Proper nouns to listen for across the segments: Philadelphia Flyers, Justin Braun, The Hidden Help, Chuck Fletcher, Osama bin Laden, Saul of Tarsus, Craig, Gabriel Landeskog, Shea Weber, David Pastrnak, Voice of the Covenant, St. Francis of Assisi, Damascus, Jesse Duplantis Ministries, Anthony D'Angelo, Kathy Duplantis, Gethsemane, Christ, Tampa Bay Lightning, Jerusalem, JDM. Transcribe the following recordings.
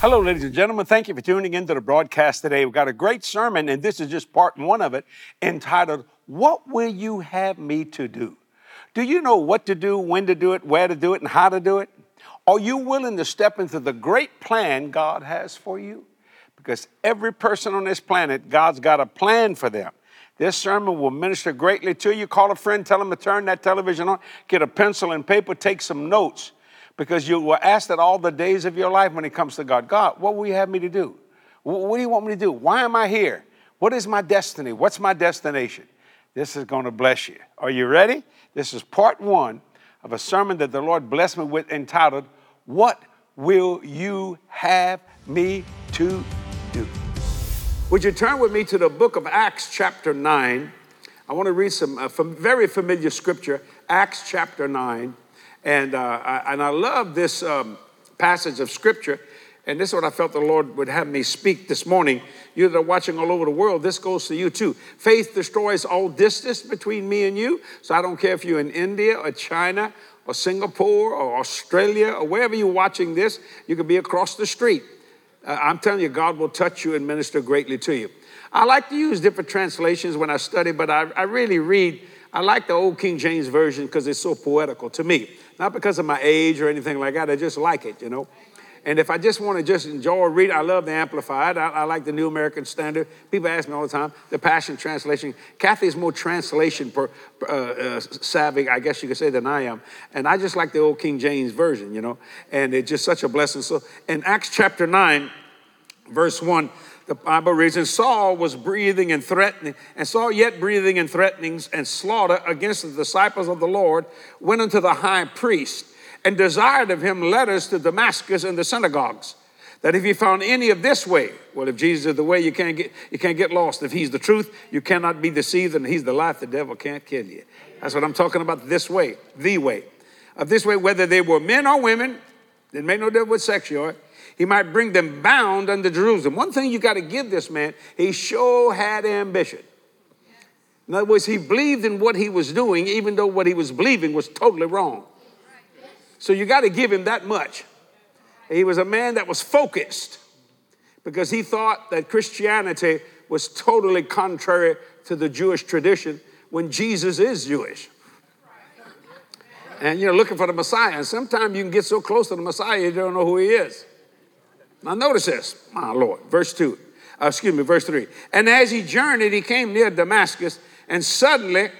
Hello, ladies and gentlemen. Thank you for tuning into the broadcast today. We've got a great sermon, and this is just part one of it, entitled, What Will You Have Me to Do? Do you know what to do, when to do it, where to do it, and how to do it? Are you willing to step into the great plan God has for you? Because every person on this planet, God's got a plan for them. This sermon will minister greatly to you. Call a friend, tell them to turn that television on, get a pencil and paper, take some notes. Because you were asked that all the days of your life when it comes to God. God, what will you have me to do? What do you want me to do? Why am I here? What is my destiny? What's my destination? This is going to bless you. Are you ready? This is part one of a sermon that the Lord blessed me with entitled, What Will You Have Me to Do? Would you turn with me to the book of Acts chapter 9? I want to read some very familiar scripture, Acts chapter 9. And I love this passage of scripture. And this is what I felt the Lord would have me speak this morning. You that are watching all over the world, this goes to you too. Faith destroys all distance between me and you. So I don't care if you're in India or China or Singapore or Australia or wherever you're watching this, you could be across the street. I'm telling you, God will touch you and minister greatly to you. I like to use different translations when I study, but I really read. I like the old King James Version because it's so poetical to me. Not because of my age or anything like that. I just like it, you know. And if I just want to just enjoy reading, I love the Amplified. I like the New American Standard. People ask me all the time, the Passion Translation. Kathy's more translation savvy, I guess you could say, than I am. And I just like the old King James Version, you know. And it's just such a blessing. So in Acts chapter 9, verse 1, the Bible reads, and Saul was breathing and threatening, and Saul yet breathing and threatenings and slaughter against the disciples of the Lord, went unto the high priest and desired of him letters to Damascus and the synagogues, that if he found any of this way, well, if Jesus is the way, you can't get lost. If he's the truth, you cannot be deceived, and he's the life, the devil can't kill you. That's what I'm talking about, this way, the way. Of this way, whether they were men or women, it made no difference what sex you are, he might bring them bound unto Jerusalem. One thing you got to give this man, he sure had ambition. In other words, he believed in what he was doing, even though what he was believing was totally wrong. So you got to give him that much. He was a man that was focused because he thought that Christianity was totally contrary to the Jewish tradition when Jesus is Jewish. And you're looking for the Messiah. And sometimes you can get so close to the Messiah, you don't know who he is. Now notice this, my Lord, verse 3. And as he journeyed, he came near Damascus, and suddenly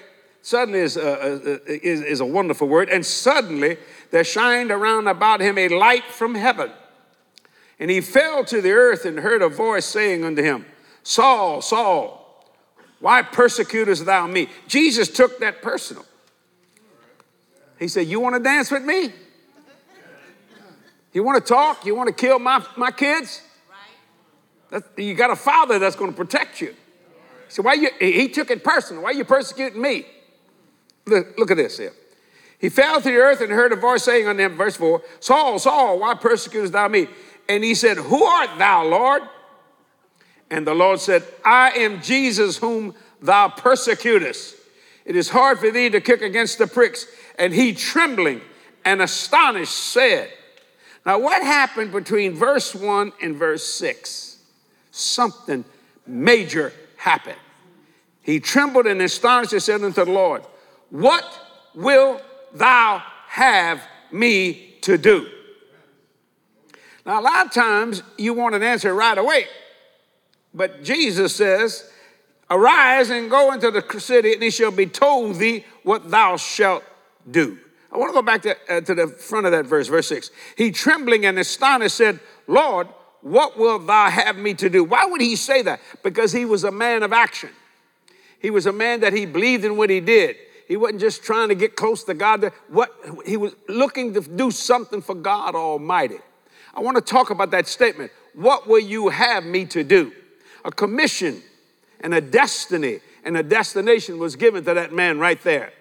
is a wonderful word, and suddenly there shined around about him a light from heaven. And he fell to the earth and heard a voice saying unto him, Saul, Saul, why persecutest thou me? Jesus took that personal. He said, you want to dance with me? You want to talk? You want to kill my kids? You got a father that's going to protect you. So he took it personal. Why are you persecuting me? Look at this here. He fell to the earth and heard a voice saying unto him, verse 4, Saul, Saul, why persecutest thou me? And he said, Who art thou, Lord? And the Lord said, I am Jesus whom thou persecutest. It is hard for thee to kick against the pricks. And he, trembling and astonished, said, Now, what happened between verse 1 and verse 6? Something major happened. He trembled and astonished and said unto the Lord, What will thou have me to do? Now, a lot of times you want an answer right away. But Jesus says, Arise and go into the city, and it shall be told thee what thou shalt do. I want to go back to the front of that verse, verse 6. He, trembling and astonished, said, Lord, what wilt thou have me to do? Why would he say that? Because he was a man of action. He was a man that he believed in what he did. He wasn't just trying to get close to God. He was looking to do something for God Almighty. I want to talk about that statement. What will you have me to do? A commission and a destiny and a destination was given to that man right there.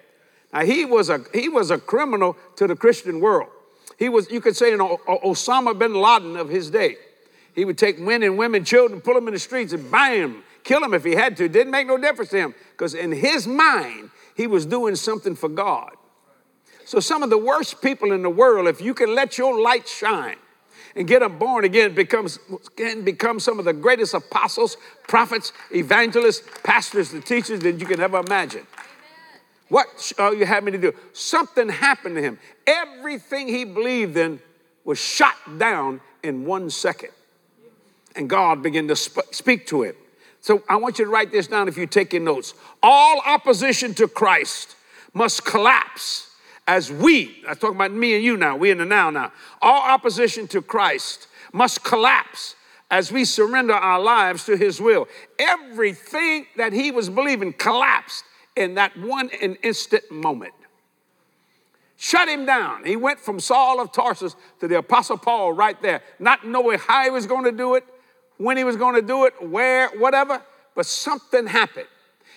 Now, he was a criminal to the Christian world. He was, you could say, an Osama bin Laden of his day. He would take men and women, children, pull them in the streets and bam, kill them if he had to. It didn't make no difference to him because in his mind, he was doing something for God. So some of the worst people in the world, if you can let your light shine and get them born again can become some of the greatest apostles, prophets, evangelists, pastors, and teachers that you can ever imagine. Amen. What are you having to do? Something happened to him. Everything he believed in was shot down in 1 second. And God began to speak to him. So I want you to write this down if you're taking notes. All opposition to Christ must collapse as we, I'm talking about me and you now, we in the now. All opposition to Christ must collapse as we surrender our lives to his will. Everything that he was believing collapsed in that one and instant moment. Shut him down. He went from Saul of Tarsus to the Apostle Paul right there, not knowing how he was going to do it, when he was going to do it, where, whatever, but something happened.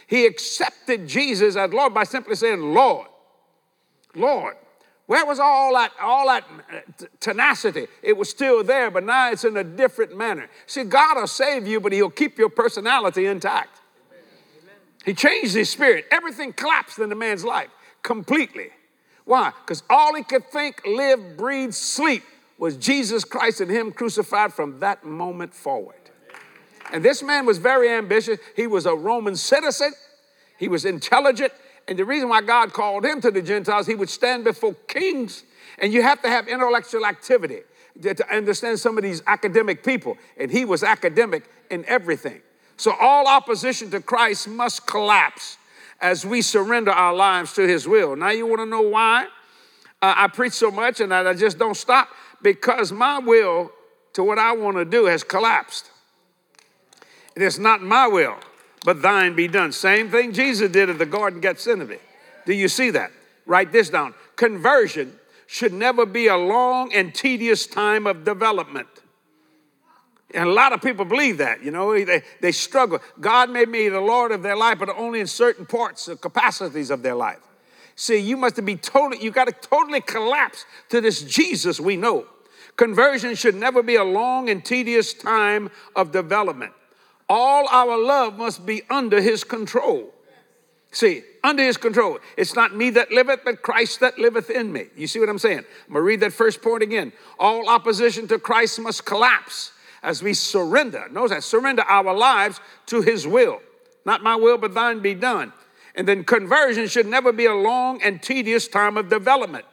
He accepted Jesus as Lord by simply saying, Lord, where was all that tenacity? It was still there, but now it's in a different manner. See, God will save you, but he'll keep your personality intact. Amen. He changed his spirit. Everything collapsed in the man's life completely. Why? Because all he could think, live, breathe, sleep was Jesus Christ and him crucified from that moment forward. And this man was very ambitious. He was a Roman citizen. He was intelligent. And the reason why God called him to the Gentiles, he would stand before kings. And you have to have intellectual activity to understand some of these academic people. And he was academic in everything. So all opposition to Christ must collapse as we surrender our lives to his will. Now you want to know why? I preach so much and I just don't stop. Because my will to what I want to do has collapsed. It is not my will, but thine be done. Same thing Jesus did at the Garden of Gethsemane. Do you see that? Write this down. Conversion should never be a long and tedious time of development. And a lot of people believe that, you know. They struggle. God made me the Lord of their life, but only in certain parts or capacities of their life. See, you got to totally collapse to this Jesus we know. Conversion should never be a long and tedious time of development. All our love must be under his control. See, under his control. It's not me that liveth, but Christ that liveth in me. You see what I'm saying? I'm going to read that first point again. All opposition to Christ must collapse as we surrender. Notice that, surrender our lives to his will. Not my will, but thine be done. And then conversion should never be a long and tedious time of development.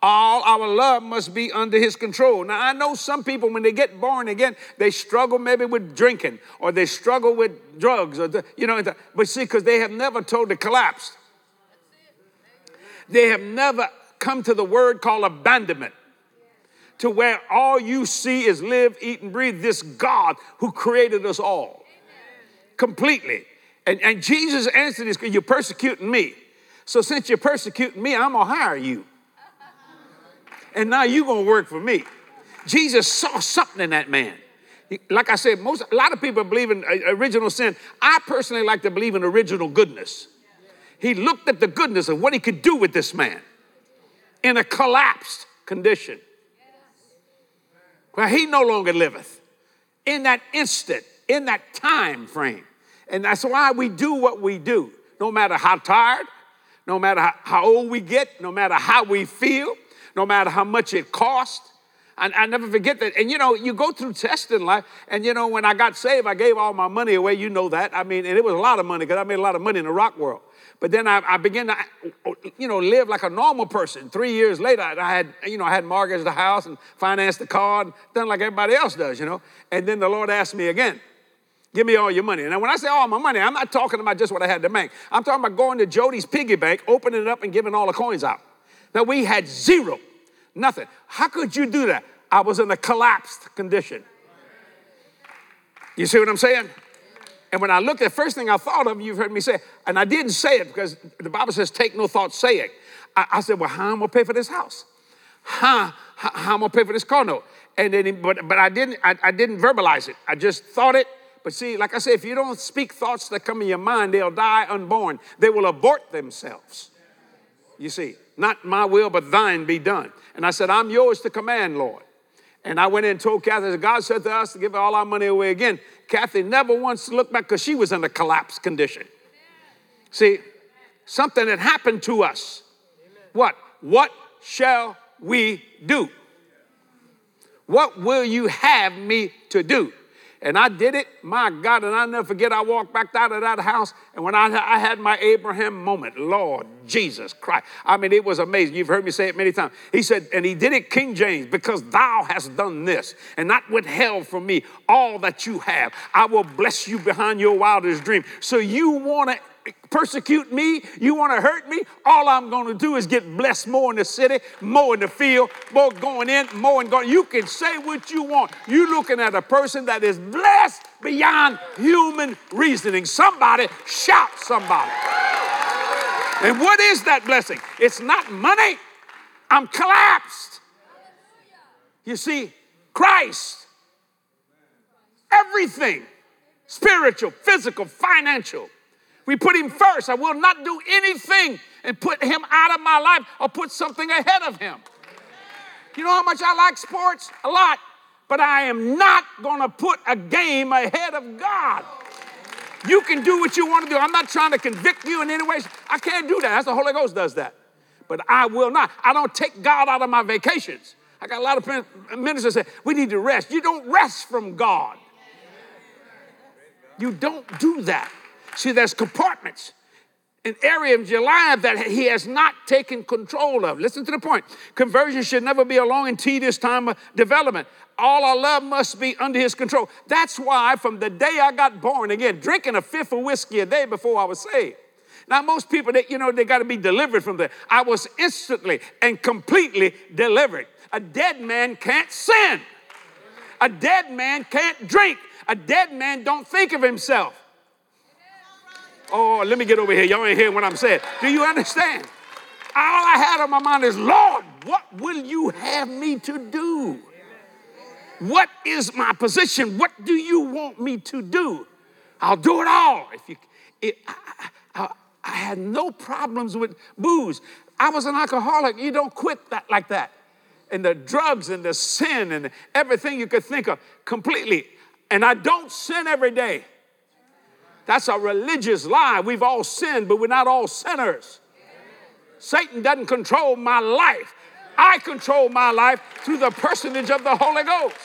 All our love must be under his control. Now, I know some people, when they get born again, they struggle maybe with drinking or they struggle with drugs, but see, because they have never totally collapsed. They have never come to the word called abandonment, to where all you see is live, eat, and breathe this God who created us all completely. And Jesus answered this, because you're persecuting me. So since you're persecuting me, I'm going to hire you. And now you're going to work for me. Jesus saw something in that man. Like I said, a lot of people believe in original sin. I personally like to believe in original goodness. He looked at the goodness of what he could do with this man in a collapsed condition. Well, he no longer liveth. In that instant, in that time frame. And that's why we do what we do. No matter how tired, no matter how old we get, no matter how we feel, no matter how much it costs. I never forget that. And, you go through tests in life. And, when I got saved, I gave all my money away. You know that. I mean, and it was a lot of money because I made a lot of money in the rock world. But then I began to, live like a normal person. 3 years later, I had mortgaged the house and financed the car and done like everybody else does, And then the Lord asked me again. Give me all your money. And when I say all my money, I'm not talking about just what I had to make. I'm talking about going to Jody's piggy bank, opening it up, and giving all the coins out. Now, we had zero, nothing. How could you do that? I was in a collapsed condition. You see what I'm saying? And when I looked at the first thing I thought of, you've heard me say, and I didn't say it because the Bible says, take no thought, say it. I said, well, how am I going to pay for this house? How am I going to pay for this car note? And then, but I didn't verbalize it. I just thought it. But see, like I said, if you don't speak thoughts that come in your mind, they'll die unborn. They will abort themselves. You see, not my will, but thine be done. And I said, I'm yours to command, Lord. And I went in and told Kathy, God said to us to give all our money away again. Kathy never once looked back because she was in a collapsed condition. See, something had happened to us. What? What shall we do? What will you have me to do? And I did it, my God, and I'll never forget, I walked back out of that house, and when I had my Abraham moment, Lord Jesus Christ. I mean, it was amazing. You've heard me say it many times. He said, and he did it, King James, because thou hast done this, and not withheld from me all that you have. I will bless you behind your wildest dream. So you want to persecute me, you want to hurt me, all I'm going to do is get blessed more in the city, more in the field, more going in, more and going. You can say what you want. You're looking at a person that is blessed beyond human reasoning. Somebody shout somebody. And what is that blessing? It's not money. I'm collapsed. You see, Christ, everything, spiritual, physical, financial, we put him first. I will not do anything and put him out of my life or put something ahead of him. You know how much I like sports? A lot. But I am not going to put a game ahead of God. You can do what you want to do. I'm not trying to convict you in any way. I can't do that. That's the Holy Ghost does that. But I will not. I don't take God out of my vacations. I got a lot of ministers that say, we need to rest. You don't rest from God. You don't do that. See, there's compartments, an area of your life that he has not taken control of. Listen to the point. Conversion should never be a long and tedious time of development. All our love must be under his control. That's why from the day I got born again, drinking a fifth of whiskey a day before I was saved. Now, most people, they got to be delivered from that. I was instantly and completely delivered. A dead man can't sin. A dead man can't drink. A dead man don't think of himself. Oh, let me get over here. Y'all ain't hearing what I'm saying. Do you understand? All I had on my mind is, Lord, what will you have me to do? What is my position? What do you want me to do? I'll do it all. I had no problems with booze. I was an alcoholic. You don't quit that like that. And the drugs and the sin and everything you could think of completely. And I don't sin every day. That's a religious lie. We've all sinned, but we're not all sinners. Satan doesn't control my life. I control my life through the personage of the Holy Ghost.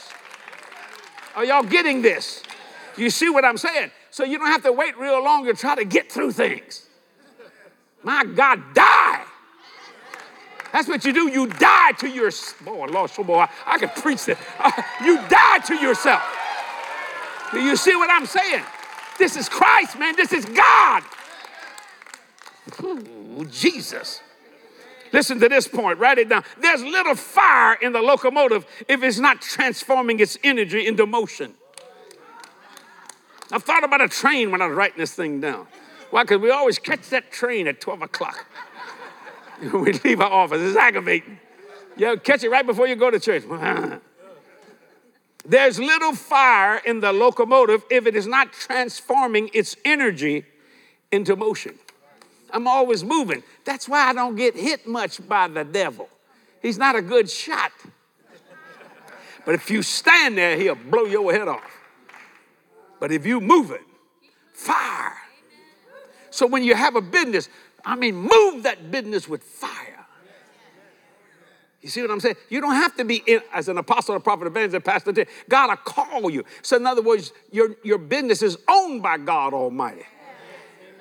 Are y'all getting this? You see what I'm saying? So you don't have to wait real long to try to get through things. My God, die. That's what you do. You die to yourself. Boy, Lord, I could preach that. You die to yourself. Do you see what I'm saying? This is Christ, man. This is God. Ooh, Jesus. Listen to this point. Write it down. There's little fire in the locomotive if it's not transforming its energy into motion. I've thought about a train when I was writing this thing down. Why? Because we always catch that train at 12 o'clock. We leave our office. It's aggravating. You catch it right before you go to church. There's little fire in the locomotive if it is not transforming its energy into motion. I'm always moving. That's why I don't get hit much by the devil. He's not a good shot. But if you stand there, he'll blow your head off. But if you move it, fire. So when you have a business, move that business with fire. You see what I'm saying? You don't have to be in as an apostle, a prophet, evangelist, a pastor. God will call you. So in other words, your business is owned by God Almighty.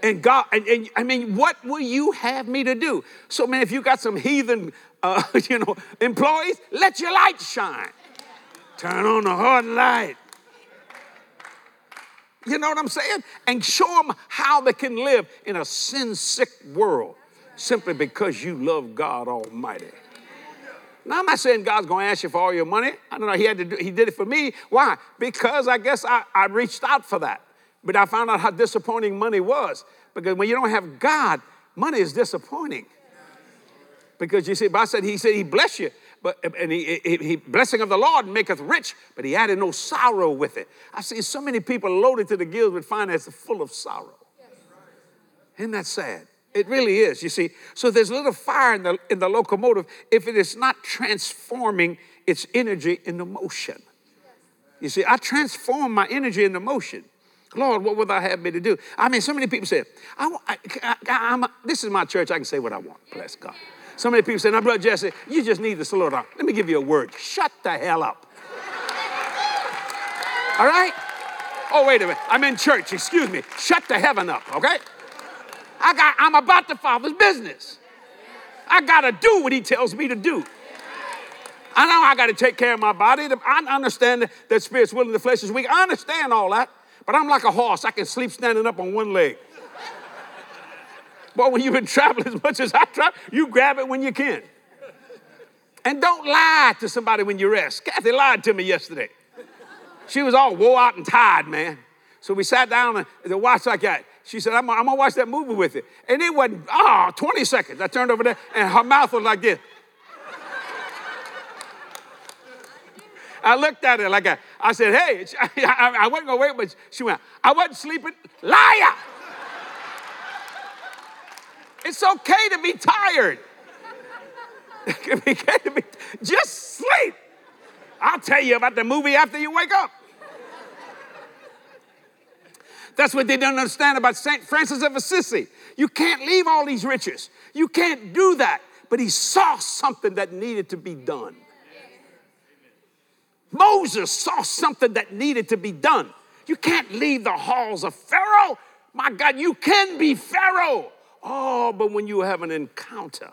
And God, what will you have me to do? So, man, if you got some heathen, employees, let your light shine. Turn on the hard light. You know what I'm saying? And show them how they can live in a sin-sick world simply because you love God Almighty. Now, I'm not saying God's going to ask you for all your money. I don't know. He did it for me. Why? Because I guess I reached out for that. But I found out how disappointing money was. Because when you don't have God, money is disappointing. Because you see, but he said he bless you. And blessing of the Lord maketh rich, but he added no sorrow with it. I've seen so many people loaded to the gills with finances full of sorrow. Isn't that sad? It really is, you see. So there's a little fire in the locomotive if it is not transforming its energy into motion. You see, I transform my energy into motion. Lord, what would I have me to do? So many people say, this is my church. I can say what I want. Bless God. So many people say, now, Brother Jesse, you just need to slow down. Let me give you a word. Shut the hell up. All right? Oh, wait a minute. I'm in church. Excuse me. Shut the heaven up, okay? I'm about the Father's business. I got to do what he tells me to do. I know I got to take care of my body. I understand that spirit's willing, the flesh is weak. I understand all that. But I'm like a horse. I can sleep standing up on one leg. Boy, when you've been traveling as much as I travel, you grab it when you can. And don't lie to somebody when you rest. Kathy lied to me yesterday. She was all wore out and tired, man. So we sat down and watched like that. She said, I'm going to watch that movie with it. And it wasn't, 20 seconds. I turned over there, and her mouth was like this. I looked at her like that. I said, hey, I wasn't going to wait, but she went, I wasn't sleeping. Liar! It's okay to be tired. Just sleep. I'll tell you about the movie after you wake up. That's what they don't understand about St. Francis of Assisi. You can't leave all these riches. You can't do that. But he saw something that needed to be done. Moses saw something that needed to be done. You can't leave the halls of Pharaoh. My God, you can be Pharaoh. Oh, but when you have an encounter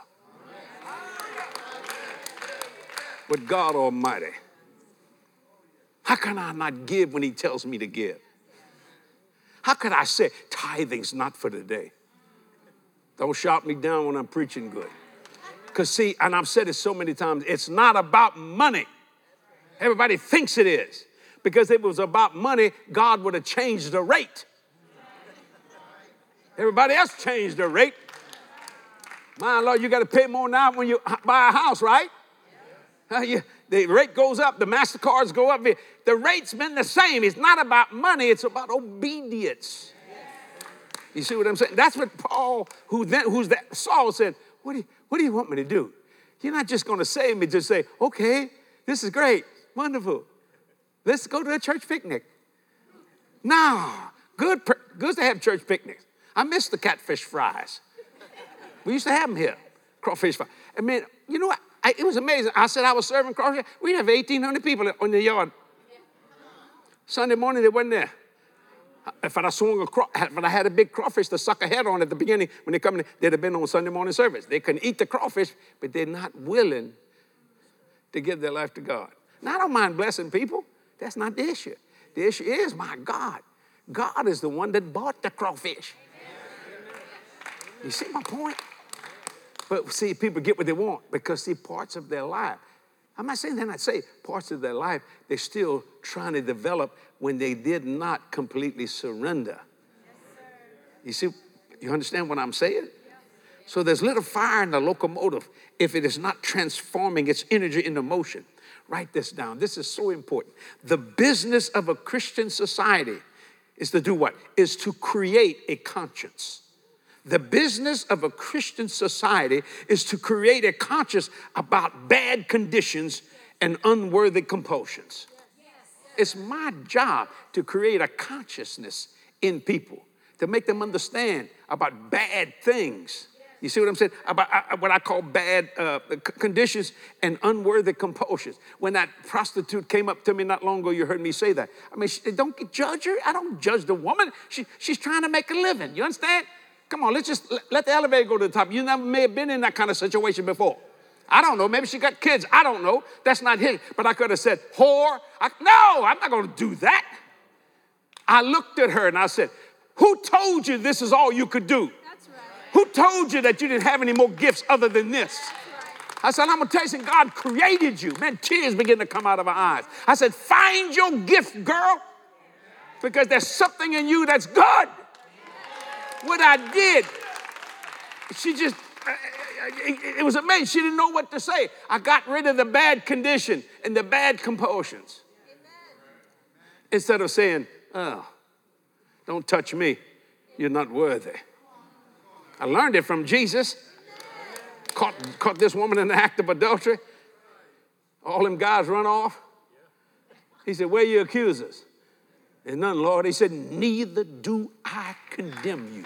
with God Almighty, how can I not give when he tells me to give? How could I say, tithing's not for today? Don't shout me down when I'm preaching good. Because see, and I've said it so many times, it's not about money. Everybody thinks it is. Because if it was about money, God would have changed the rate. Everybody else changed the rate. My Lord, you got to pay more now when you buy a house, right? The rate goes up. The MasterCards go up. The rate's been the same. It's not about money. It's about obedience. You see what I'm saying? That's what Paul, Saul said, what do you want me to do? You're not just going to save me. Just say, okay, this is great. Wonderful. Let's go to a church picnic. No, good to have church picnics. I miss the catfish fries. We used to have them here, crawfish fries. I mean, you know what? It was amazing. I said I was serving crawfish. We'd have 1,800 people on the yard. Sunday morning, they weren't there. If I had a big crawfish to suck a head on at the beginning, when they come in, they'd have been on Sunday morning service. They couldn't eat the crawfish, but they're not willing to give their life to God. Now, I don't mind blessing people. That's not the issue. The issue is, my God, God is the one that bought the crawfish. You see my point? But see, people get what they want because, see, parts of their life, I'm not saying they're not saved, parts of their life, they're still trying to develop when they did not completely surrender. Yes, sir. You see, you understand what I'm saying? Yeah. So there's little fire in the locomotive if it is not transforming its energy into motion. Write this down. This is so important. The business of a Christian society is to do what? Is to create a conscience. The business of a Christian society is to create a conscience about bad conditions and unworthy compulsions. It's my job to create a consciousness in people, to make them understand about bad things. You see what I'm saying? About what I call bad conditions and unworthy compulsions. When that prostitute came up to me not long ago, you heard me say that. I mean, don't judge her. I don't judge the woman. She's trying to make a living. You understand? Come on, let's just let the elevator go to the top. You never may have been in that kind of situation before. I don't know. Maybe she got kids. I don't know. That's not his. But I could have said, whore. No, I'm not going to do that. I looked at her and I said, who told you this is all you could do? That's right. Who told you that you didn't have any more gifts other than this? That's right. I said, I'm going to tell you something. God created you. Man, tears begin to come out of our eyes. I said, find your gift, girl, because there's something in you that's good. What I did, she just, it was amazing. She didn't know what to say. I got rid of the bad condition and the bad compulsions. Amen. Instead of saying, oh, don't touch me. You're not worthy. I learned it from Jesus. Caught this woman in the act of adultery. All them guys run off. He said, where are your accusers? And none, Lord. He said, neither do I condemn you.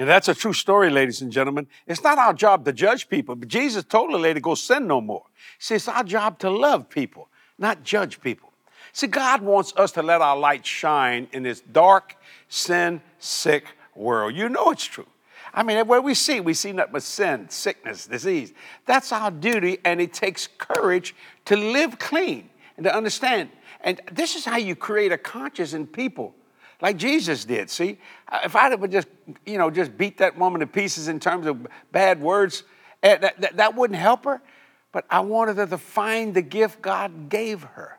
And that's a true story, ladies and gentlemen. It's not our job to judge people, but Jesus told the lady, go sin no more. See, it's our job to love people, not judge people. See, God wants us to let our light shine in this dark, sin-sick world. You know it's true. I mean, everywhere we see nothing but sin, sickness, disease. That's our duty, and it takes courage to live clean and to understand. And this is how you create a conscience in people, like Jesus did, see? If I would just, just beat that woman to pieces in terms of bad words, that wouldn't help her. But I wanted her to find the gift God gave her.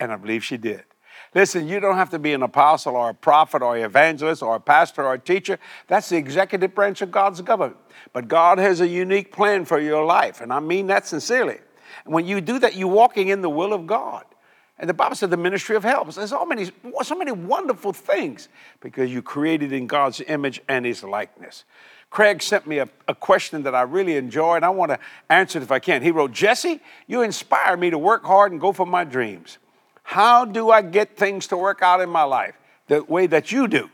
And I believe she did. Listen, you don't have to be an apostle or a prophet or an evangelist or a pastor or a teacher. That's the executive branch of God's government. But God has a unique plan for your life, and I mean that sincerely. And when you do that, you're walking in the will of God. And the Bible said the ministry of helps. There's so many wonderful things because you're created in God's image and His likeness. Craig sent me a question that I really enjoy, and I want to answer it if I can. He wrote, Jesse, you inspire me to work hard and go for my dreams. How do I get things to work out in my life the way that you do?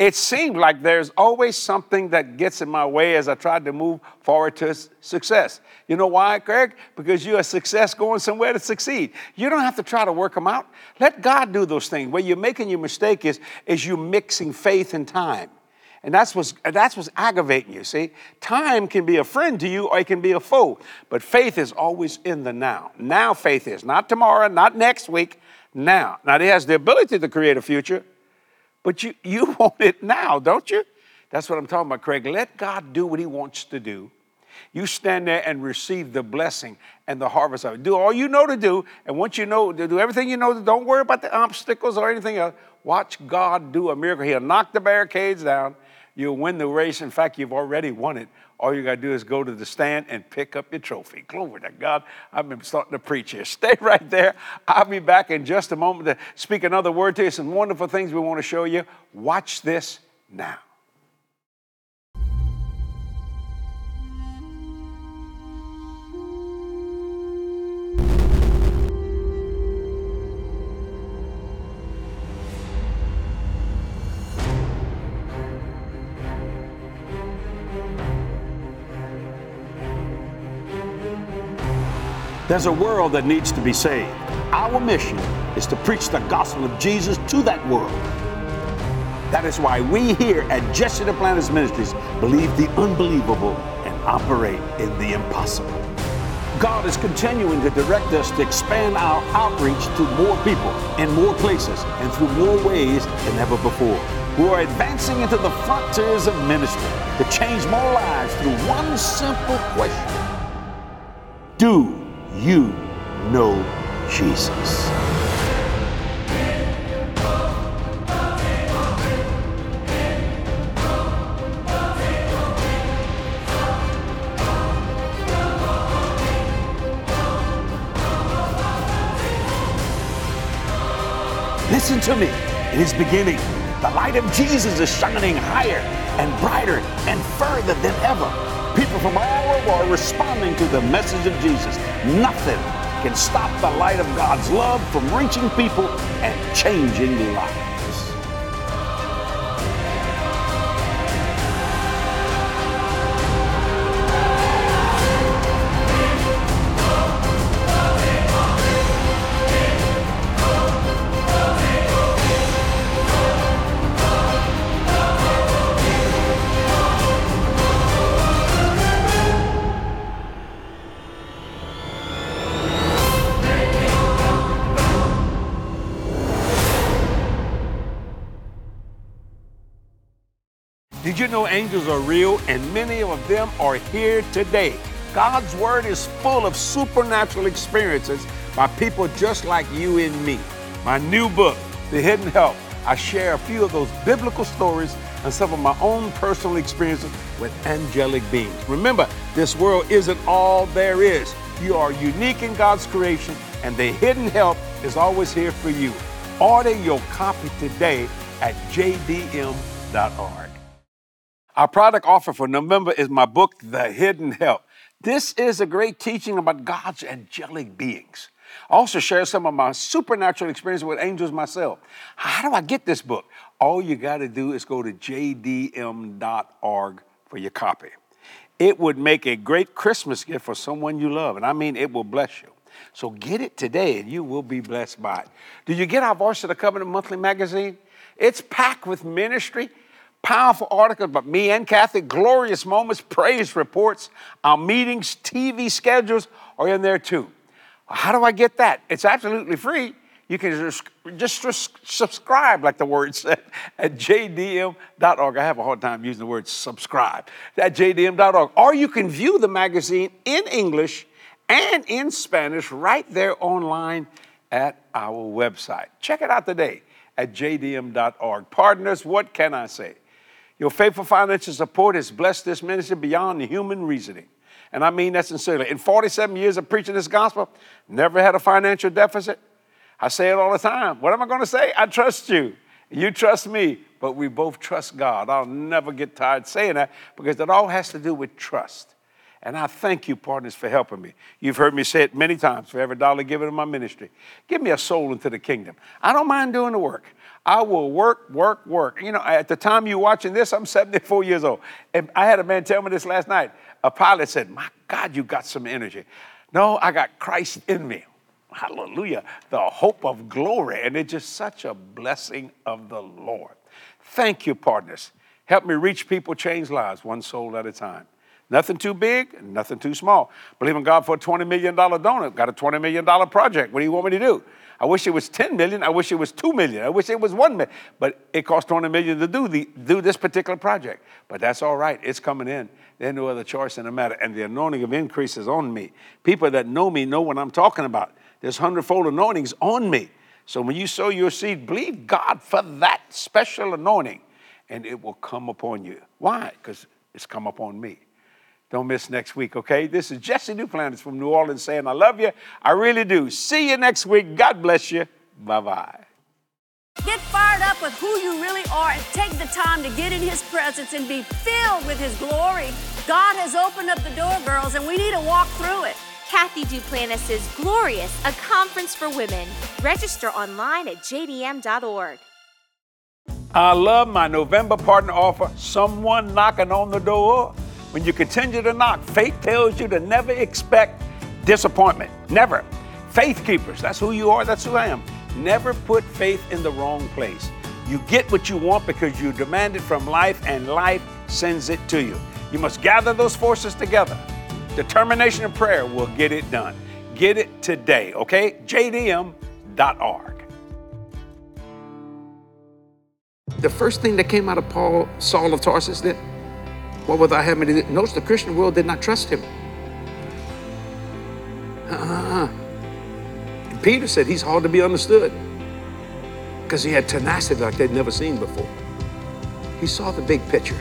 It seems like there's always something that gets in my way as I try to move forward to success. You know why, Craig? Because you're a success going somewhere to succeed. You don't have to try to work them out. Let God do those things. Where you're making your mistake is you mixing faith and time. And that's what's aggravating you, see? Time can be a friend to you or it can be a foe. But faith is always in the now. Now faith is. Not tomorrow, not next week, now. Now, it has the ability to create a future, but you want it now, don't you? That's what I'm talking about, Craig. Let God do what He wants to do. You stand there and receive the blessing and the harvest of it. Do all you know to do, and once you know, do everything you know to do. Don't worry about the obstacles or anything else. Watch God do a miracle. He'll knock the barricades down. You'll win the race. In fact, you've already won it. All you got to do is go to the stand and pick up your trophy. Glory to God. I've been starting to preach here. Stay right there. I'll be back in just a moment to speak another word to you. Some wonderful things we want to show you. Watch this now. There's a world that needs to be saved. Our mission is to preach the gospel of Jesus to that world. That is why we here at Jesse Duplantis Ministries believe the unbelievable and operate in the impossible. God is continuing to direct us to expand our outreach to more people in more places and through more ways than ever before. We are advancing into the frontiers of ministry to change more lives through one simple question. Do you know Jesus? Listen to me. It is beginning. The light of Jesus is shining higher and brighter and further than ever. People from all over are responding to the message of Jesus. Nothing can stop the light of God's love from reaching people and changing lives. Did you know angels are real and many of them are here today? God's word is full of supernatural experiences by people just like you and me. My new book, The Hidden Help, I share a few of those biblical stories and some of my own personal experiences with angelic beings. Remember, this world isn't all there is. You are unique in God's creation and the hidden help is always here for you. Order your copy today at jdm.org. Our product offer for November is my book, The Hidden Help. This is a great teaching about God's angelic beings. I also share some of my supernatural experience with angels myself. How do I get this book? All you got to do is go to jdm.org for your copy. It would make a great Christmas gift for someone you love, and I mean it will bless you. So get it today and you will be blessed by it. Do you get our Voice of the Covenant monthly magazine? It's packed with ministry, powerful articles about me and Kathy, glorious moments, praise reports, our meetings, TV schedules are in there too. How do I get that? It's absolutely free. You can just subscribe, like the word said, at jdm.org. I have a hard time using the word subscribe, at jdm.org. Or you can view the magazine in English and in Spanish right there online at our website. Check it out today at jdm.org. Partners, what can I say? Your faithful financial support has blessed this ministry beyond human reasoning. And I mean that sincerely. In 47 years of preaching this gospel, never had a financial deficit. I say it all the time. What am I going to say? I trust you. You trust me. But we both trust God. I'll never get tired saying that because it all has to do with trust. And I thank you, partners, for helping me. You've heard me say it many times. For every dollar given to my ministry, give me a soul into the kingdom. I don't mind doing the work. I will work. You know, at the time you're watching this, I'm 74 years old. And I had a man tell me this last night. A pilot said, "My God, you got some energy." No, I got Christ in me. Hallelujah. The hope of glory. And it's just such a blessing of the Lord. Thank you, partners. Help me reach people, change lives, one soul at a time. Nothing too big, nothing too small. Believe in God for a $20 million donor. Got a $20 million project. What do you want me to do? I wish it was $10 million. I wish it was $2 million. I wish it was $1 million. But it cost $20 million to do this particular project. But that's all right. It's coming in. There's no other choice in the matter. And the anointing of increase is on me. People that know me know what I'm talking about. There's hundredfold anointings on me. So when you sow your seed, believe God for that special anointing, and it will come upon you. Why? Because it's come upon me. Don't miss next week, okay? This is Jesse Duplantis from New Orleans saying I love you. I really do. See you next week. God bless you. Bye-bye. Get fired up with who you really are and take the time to get in His presence and be filled with His glory. God has opened up the door, girls, and we need to walk through it. Kathy Duplantis' Glorious, a conference for women. Register online at jdm.org. I love my November partner offer, Someone Knocking on the Door. When you continue to knock, faith tells you to never expect disappointment. Never. Faith keepers, that's who you are, that's who I am. Never put faith in the wrong place. You get what you want because you demand it from life and life sends it to you. You must gather those forces together. Determination and prayer will get it done. Get it today, okay? JDM.org. The first thing that came out of Saul of Tarsus, that what would I have me to do? Notice the Christian world did not trust him. And Peter said he's hard to be understood because he had tenacity like they'd never seen before. He saw the big picture.